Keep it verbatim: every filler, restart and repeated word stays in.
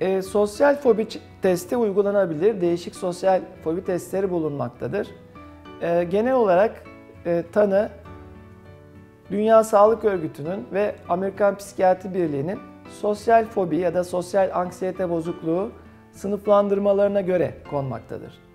E, sosyal fobi testi uygulanabilir. Değişik sosyal fobi testleri bulunmaktadır. E, genel olarak e, tanı Dünya Sağlık Örgütü'nün ve Amerikan Psikiyatri Birliği'nin sosyal fobi ya da sosyal anksiyete bozukluğu sınıflandırmalarına göre konmaktadır.